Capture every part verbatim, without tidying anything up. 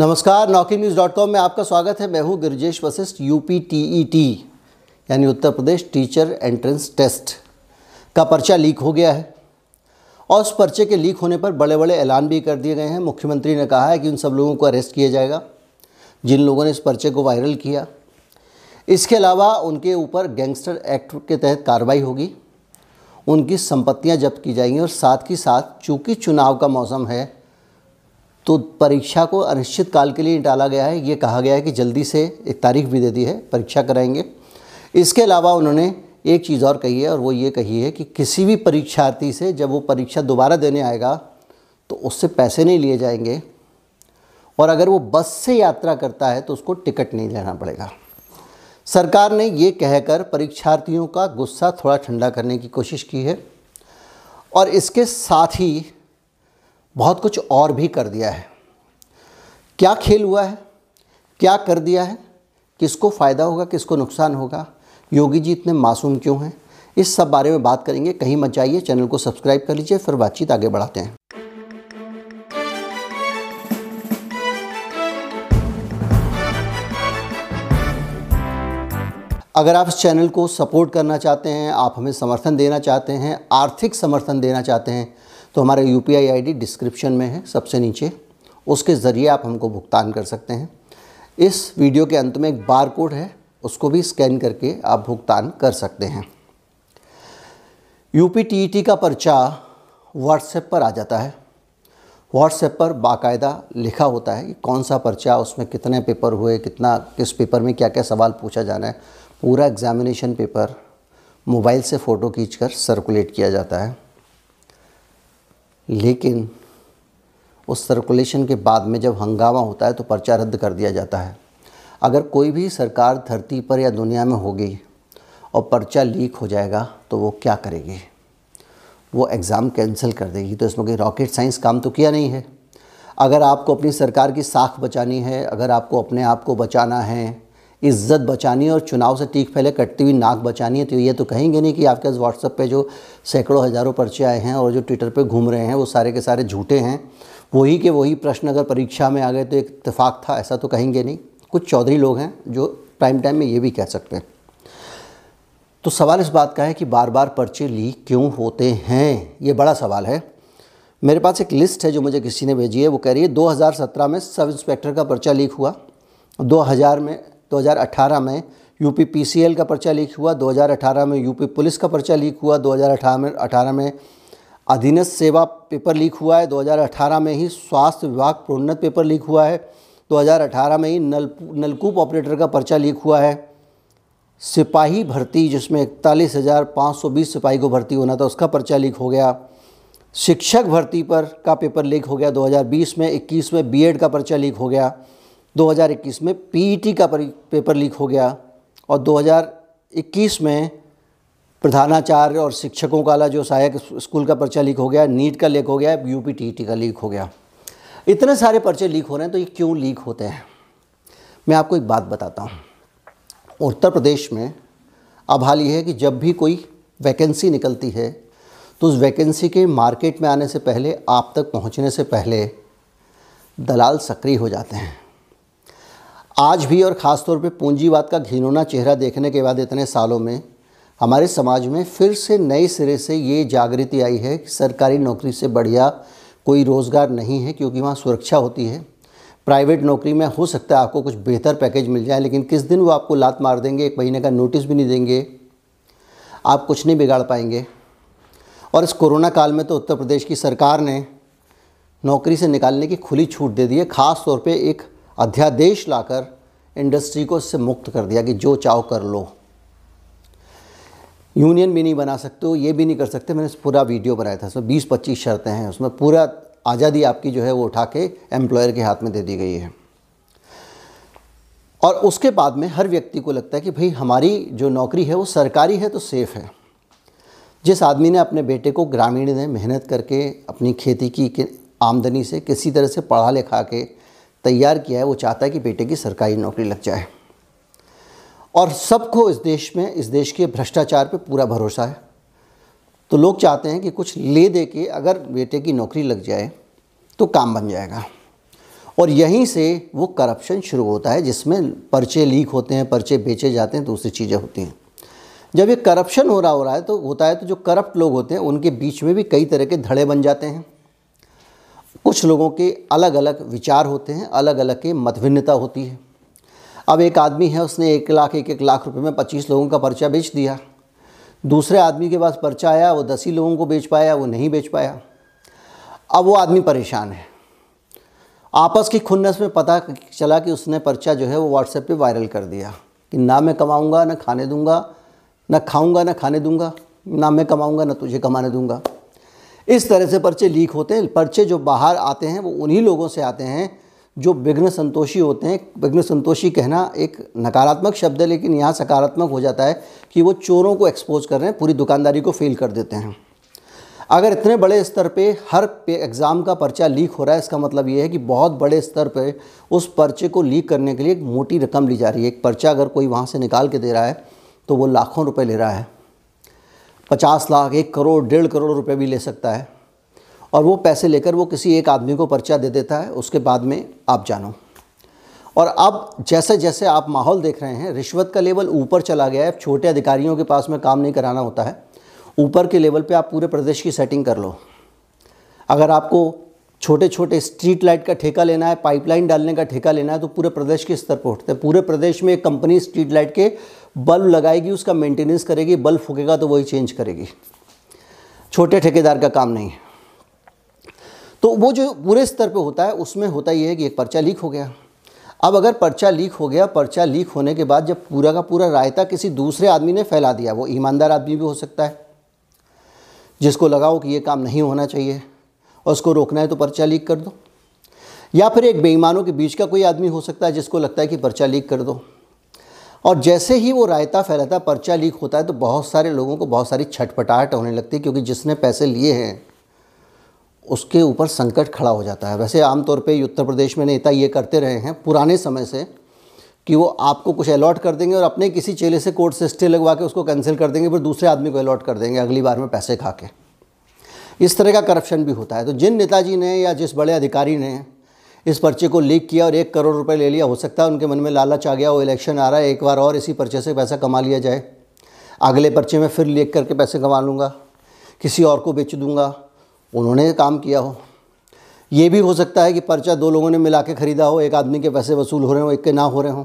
नमस्कार, knocking news dot com में आपका स्वागत है। मैं हूं Girijesh Vashishtha. U P T E T यानी Uttar Pradesh teacher entrance test का पर्चा लीक हो गया है और उस पर्चे के लीक होने पर बड़े बड़े ऐलान भी कर दिए गए हैं। मुख्यमंत्री ने कहा है कि उन सब लोगों को अरेस्ट किया जाएगा जिन लोगों ने इस पर्चे को वायरल किया। इसके अलावा उनके ऊपर गैंगस्टर एक्ट के तहत कार्रवाई होगी, उनकी संपत्तियाँ जब्त की जाएंगी और साथ ही साथ चूँकि चुनाव का मौसम है तो परीक्षा को अनिश्चित काल के लिए टाला गया है। ये कहा गया है कि जल्दी से एक तारीख भी दे दी है, परीक्षा कराएंगे। इसके अलावा उन्होंने एक चीज़ और कही है और वो ये कही है कि किसी भी परीक्षार्थी से जब वो परीक्षा दोबारा देने आएगा तो उससे पैसे नहीं लिए जाएंगे और अगर वो बस से यात्रा करता है तो उसको टिकट नहीं लेना पड़ेगा। सरकार ने ये कहकर परीक्षार्थियों का गुस्सा थोड़ा ठंडा करने की कोशिश की है और इसके साथ ही बहुत कुछ और भी कर दिया है। क्या खेल हुआ है, क्या कर दिया है, किसको फ़ायदा होगा, किसको नुकसान होगा, योगी जी इतने मासूम क्यों हैं, इस सब बारे में बात करेंगे। कहीं मत जाइए, चैनल को सब्सक्राइब कर लीजिए, फिर बातचीत आगे बढ़ाते हैं। अगर आप इस चैनल को सपोर्ट करना चाहते हैं, आप हमें समर्थन देना चाहते हैं, आर्थिक समर्थन देना चाहते हैं तो हमारा U P I I D description में है, सबसे नीचे, उसके ज़रिए आप हमको भुगतान कर सकते हैं। इस वीडियो के अंत में एक बार कोड है, उसको भी स्कैन करके आप भुगतान कर सकते हैं। U P T E T का पर्चा व्हाट्सएप पर आ जाता है। व्हाट्सएप पर बाकायदा लिखा होता है कि कौन सा पर्चा, उसमें कितने पेपर हुए, कितना किस पेपर में क्या क्या सवाल पूछा जाना है। पूरा एग्ज़ामिनेशन पेपर मोबाइल से फ़ोटो खींचकर सर्कुलेट किया जाता है, लेकिन उस सर्कुलेशन के बाद में जब हंगामा होता है तो पर्चा रद्द कर दिया जाता है। अगर कोई भी सरकार धरती पर या दुनिया में होगी और पर्चा लीक हो जाएगा तो वो क्या करेगी? वो एग्ज़ाम कैंसिल कर देगी। तो इसमें कोई रॉकेट साइंस काम तो किया नहीं है। अगर आपको अपनी सरकार की साख बचानी है, अगर आपको अपने आप को बचाना है, इज़्ज़त बचानी है और चुनाव से ठीक पहले कटती हुई नाक बचानी है तो ये तो कहेंगे नहीं कि आपके इस व्हाट्सएप पे जो सैकड़ों हज़ारों पर्चे आए हैं और जो ट्विटर पे घूम रहे हैं वो सारे के सारे झूठे हैं, वही के वही प्रश्न अगर परीक्षा में आ गए तो एक इत्तेफाक था, ऐसा तो कहेंगे नहीं। कुछ चौधरी लोग हैं जो प्राइम टाइम में ये भी कह सकते हैं। तो सवाल इस बात का है कि बार बार पर्चे लीक क्यों होते हैं, ये बड़ा सवाल है। मेरे पास एक लिस्ट है जो मुझे किसी ने भेजी है। वो कह रही है दो हज़ार सत्रह में सब इंस्पेक्टर का पर्चा लीक हुआ, दो हज़ार में दो हज़ार अठारह में यूपी पी सी एल का पर्चा लीक हुआ, दो हज़ार अठारह में यूपी पुलिस का पर्चा लीक हुआ, दो हज़ार अठारह में अधीनस्थ सेवा पेपर लीक हुआ है, दो हज़ार अठारह में ही स्वास्थ्य विभाग प्रोन्नत पेपर लीक हुआ है, दो हज़ार अठारह में ही नल नलकूप ऑपरेटर का पर्चा लीक हुआ है, सिपाही भर्ती जिसमें इकतालीस हज़ार पाँच सौ बीस सिपाही को भर्ती होना था उसका पर्चा लीक हो गया, शिक्षक भर्ती पर का पेपर लीक हो गया दो हज़ार बीस में, इक्कीस में बीएड का पर्चा लीक हो गया, दो हज़ार इक्कीस में पीईटी का पेपर लीक हो गया और दो हज़ार इक्कीस में प्रधानाचार्य और शिक्षकों का जो सहायक स्कूल का पर्चा लीक हो गया, नीट का लीक हो गया, यूपी टीईटी का लीक हो गया। इतने सारे पर्चे लीक हो रहे हैं तो ये क्यों लीक होते हैं? मैं आपको एक बात बताता हूँ। उत्तर प्रदेश में अब हाल ये है कि जब भी कोई वैकेंसी निकलती है तो उस वैकेंसी के मार्केट में आने से पहले, आप तक पहुँचने से पहले दलाल सक्रिय हो जाते हैं। आज भी और ख़ास तौर पे पूंजीवाद का घिनौना चेहरा देखने के बाद इतने सालों में हमारे समाज में फिर से नए सिरे से ये जागृति आई है कि सरकारी नौकरी से बढ़िया कोई रोज़गार नहीं है, क्योंकि वहाँ सुरक्षा होती है। प्राइवेट नौकरी में हो सकता है आपको कुछ बेहतर पैकेज मिल जाए, लेकिन किस दिन वो आपको लात मार देंगे, एक महीने का नोटिस भी नहीं देंगे, आप कुछ नहीं बिगाड़ पाएंगे। और इस कोरोना काल में तो उत्तर प्रदेश की सरकार ने नौकरी से निकालने की खुली छूट दे दी है। ख़ास तौर पर एक अध्यादेश लाकर इंडस्ट्री को इससे मुक्त कर दिया कि जो चाहो कर लो। यूनियन भी नहीं बना सकते हो, ये भी नहीं कर सकते। मैंने पूरा वीडियो बनाया था, उसमें बीस पच्चीस शर्तें हैं, उसमें पूरा आज़ादी आपकी जो है वो उठा के एम्प्लॉयर के हाथ में दे दी गई है। और उसके बाद में हर व्यक्ति को लगता है कि भाई हमारी जो नौकरी है वो सरकारी है तो सेफ़ है। जिस आदमी ने अपने बेटे को ग्रामीण ने मेहनत करके अपनी खेती की आमदनी से किसी तरह से पढ़ा लिखा के तैयार किया है, वो चाहता है कि बेटे की सरकारी नौकरी लग जाए। और सबको इस देश में, इस देश के भ्रष्टाचार पे पूरा भरोसा है, तो लोग चाहते हैं कि कुछ ले दे के अगर बेटे की नौकरी लग जाए तो काम बन जाएगा। और यहीं से वो करप्शन शुरू होता है, जिसमें पर्चे लीक होते हैं, पर्चे बेचे जाते हैं, दूसरी चीज़ें होती हैं। जब ये करप्शन हो रहा हो रहा है तो होता है तो जो करप्ट लोग होते हैं उनके बीच में भी कई तरह के धड़े बन जाते हैं। कुछ लोगों के अलग अलग विचार होते हैं, अलग अलग के मतभिन्नता होती है। अब एक आदमी है, उसने एक लाख एक एक लाख रुपए में पच्चीस लोगों का पर्चा बेच दिया। दूसरे आदमी के पास पर्चा आया, वो दस ही लोगों को बेच पाया, वो नहीं बेच पाया। अब वो आदमी परेशान है। आपस की खुन्नस में पता चला कि उसने पर्चा जो है वो व्हाट्सएप पे वायरल कर दिया कि ना मैं कमाऊँगा ना खाने दूँगा, ना खाऊँगा ना खाने दूँगा, ना मैं कमाऊँगा ना तुझे कमाने दूँगा। इस तरह से पर्चे लीक होते हैं। पर्चे जो बाहर आते हैं वो उन्हीं लोगों से आते हैं जो विघ्न संतोषी होते हैं। विघ्न संतोषी कहना एक नकारात्मक शब्द है, लेकिन यहाँ सकारात्मक हो जाता है कि वो चोरों को एक्सपोज कर रहे हैं, पूरी दुकानदारी को फेल कर देते हैं। अगर इतने बड़े स्तर पे हर एग्ज़ाम का पर्चा लीक हो रहा है, इसका मतलब ये है कि बहुत बड़े स्तर पे उस पर्चे को लीक करने के लिए एक मोटी रकम ली जा रही है। एक पर्चा अगर कोई वहाँ से निकाल के दे रहा है तो वो लाखों रुपए ले रहा है, पचास लाख, एक करोड़, डेढ़ करोड़ रुपए भी ले सकता है। और वो पैसे लेकर वो किसी एक आदमी को पर्चा दे देता है। उसके बाद में आप जानो। और अब जैसे जैसे आप माहौल देख रहे हैं, रिश्वत का लेवल ऊपर चला गया है। अब छोटे अधिकारियों के पास में काम नहीं कराना होता है, ऊपर के लेवल पे आप पूरे प्रदेश की सेटिंग कर लो। अगर आपको छोटे छोटे स्ट्रीट लाइट का ठेका लेना है, पाइपलाइन डालने का ठेका लेना है, तो पूरे प्रदेश के स्तर पर उठते हैं। पूरे प्रदेश में एक कंपनी स्ट्रीट लाइट के बल्ब लगाएगी, उसका मेंटेनेंस करेगी, बल्ब फूकेगा तो वही चेंज करेगी। छोटे ठेकेदार का काम नहीं है। तो वो जो पूरे स्तर पे होता है उसमें होता ये है कि एक पर्चा लीक हो गया। अब अगर पर्चा लीक हो गया, पर्चा लीक होने के बाद जब पूरा का पूरा रायता किसी दूसरे आदमी ने फैला दिया, वो ईमानदार आदमी भी हो सकता है जिसको लगा हो कि ये काम नहीं होना चाहिए और उसको रोकना है तो पर्चा लीक कर दो, या फिर एक बेईमानों के बीच का कोई आदमी हो सकता है जिसको लगता है कि पर्चा लीक कर दो। और जैसे ही वो रायता फैलाता, पर्चा लीक होता है तो बहुत सारे लोगों को बहुत सारी छटपटाहट होने लगती है, क्योंकि जिसने पैसे लिए हैं उसके ऊपर संकट खड़ा हो जाता है। वैसे आमतौर पे उत्तर प्रदेश में नेता ये करते रहे हैं पुराने समय से कि वो आपको कुछ अलॉट कर देंगे और अपने किसी चेले से कोर्ट से स्टे लगवा के उसको कैंसिल कर देंगे, फिर दूसरे आदमी को अलॉट कर देंगे अगली बार में पैसे खा के। इस तरह का करप्शन भी होता है। तो जिन नेताजी ने या जिस बड़े अधिकारी ने इस पर्चे को लीक किया और एक करोड़ रुपए ले लिया, हो सकता है उनके मन में लालच आ गया, वो इलेक्शन आ रहा है, एक बार और इसी पर्चे से पैसा कमा लिया जाए, अगले पर्चे में फिर लीक करके पैसे कमा लूँगा, किसी और को बेच दूँगा, उन्होंने काम किया हो। ये भी हो सकता है कि पर्चा दो लोगों ने मिला के ख़रीदा हो, एक आदमी के पैसे वसूल हो रहे हों, एक के ना हो रहे हों।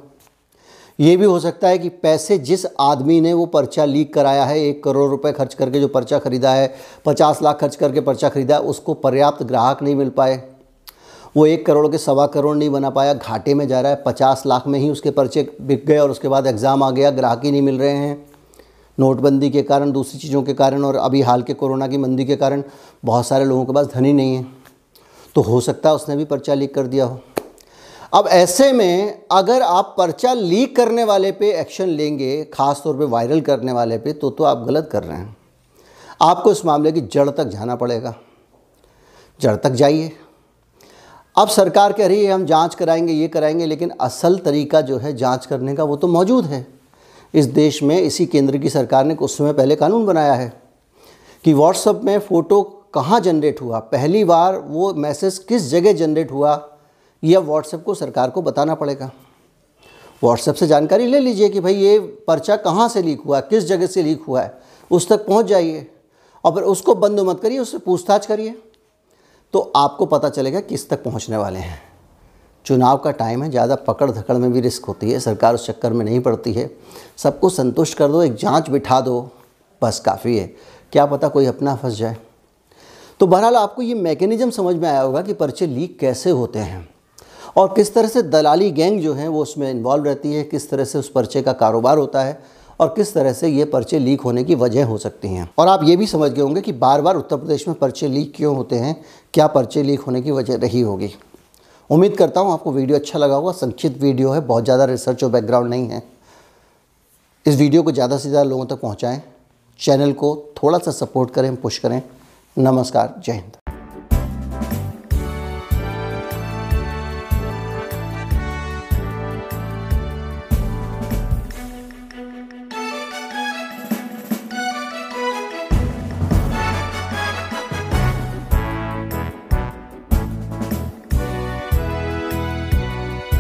ये भी हो सकता है कि पैसे जिस आदमी ने वो पर्चा लीक कराया है, एक करोड़ रुपए खर्च करके जो पर्चा ख़रीदा है, पचास लाख खर्च करके पर्चा ख़रीदा है, उसको पर्याप्त ग्राहक नहीं मिल पाए, वो एक करोड़ के सवा करोड़ नहीं बना पाया, घाटे में जा रहा है। पचास लाख में ही उसके पर्चे बिक गए और उसके बाद एग्ज़ाम आ गया, ग्राहक ही नहीं मिल रहे हैं। नोटबंदी के कारण, दूसरी चीज़ों के कारण और अभी हाल के कोरोना की मंदी के कारण बहुत सारे लोगों के पास धन ही नहीं है, तो हो सकता है उसने भी पर्चा लीक कर दिया हो। अब ऐसे में अगर आप पर्चा लीक करने वाले पे एक्शन लेंगे, ख़ास तौर पे वायरल करने वाले पे, तो तो आप गलत कर रहे हैं। आपको इस मामले की जड़ तक जाना पड़ेगा। जड़ तक जाइए। अब सरकार कह रही है हम जांच कराएंगे, ये कराएंगे, लेकिन असल तरीका जो है जाँच करने का वो तो मौजूद है। इस देश में इसी केंद्र की सरकार ने कुछ समय पहले कानून बनाया है कि व्हाट्सएप में फ़ोटो कहाँ जनरेट हुआ, पहली बार वो मैसेज किस जगह जनरेट हुआ, यह व्हाट्सएप को, सरकार को बताना पड़ेगा। व्हाट्सएप से जानकारी ले लीजिए कि भाई ये पर्चा कहाँ से लीक हुआ, किस जगह से लीक हुआ है, उस तक पहुँच जाइए और फिर उसको बंद मत करिए, उससे पूछताछ करिए, तो आपको पता चलेगा किस तक पहुँचने वाले हैं। चुनाव का टाइम है, ज़्यादा पकड़ धकड़ में भी रिस्क होती है, सरकार उस चक्कर में नहीं पड़ती है। सबको संतुष्ट कर दो, एक जांच बिठा दो, बस काफ़ी है। क्या पता कोई अपना फंस जाए। तो बहरहाल आपको ये मैकेनिज़्म समझ में आया होगा कि पर्चे लीक कैसे होते हैं और किस तरह से दलाली गैंग जो है वो उसमें इन्वॉल्व रहती है, किस तरह से उस पर्चे का कारोबार होता है और किस तरह से ये पर्चे लीक होने की वजह हो सकती हैं। और आप ये भी समझ गए होंगे कि बार बार उत्तर प्रदेश में पर्चे लीक क्यों होते हैं, क्या पर्चे लीक होने की वजह रही होगी। उम्मीद करता हूँ आपको वीडियो अच्छा लगा होगा। संक्षिप्त वीडियो है, बहुत ज़्यादा रिसर्च और बैकग्राउंड नहीं है। इस वीडियो को ज़्यादा से ज़्यादा लोगों तक पहुँचाएँ, चैनल को थोड़ा सा सपोर्ट करें, पुश करें। नमस्कार, जय हिंद।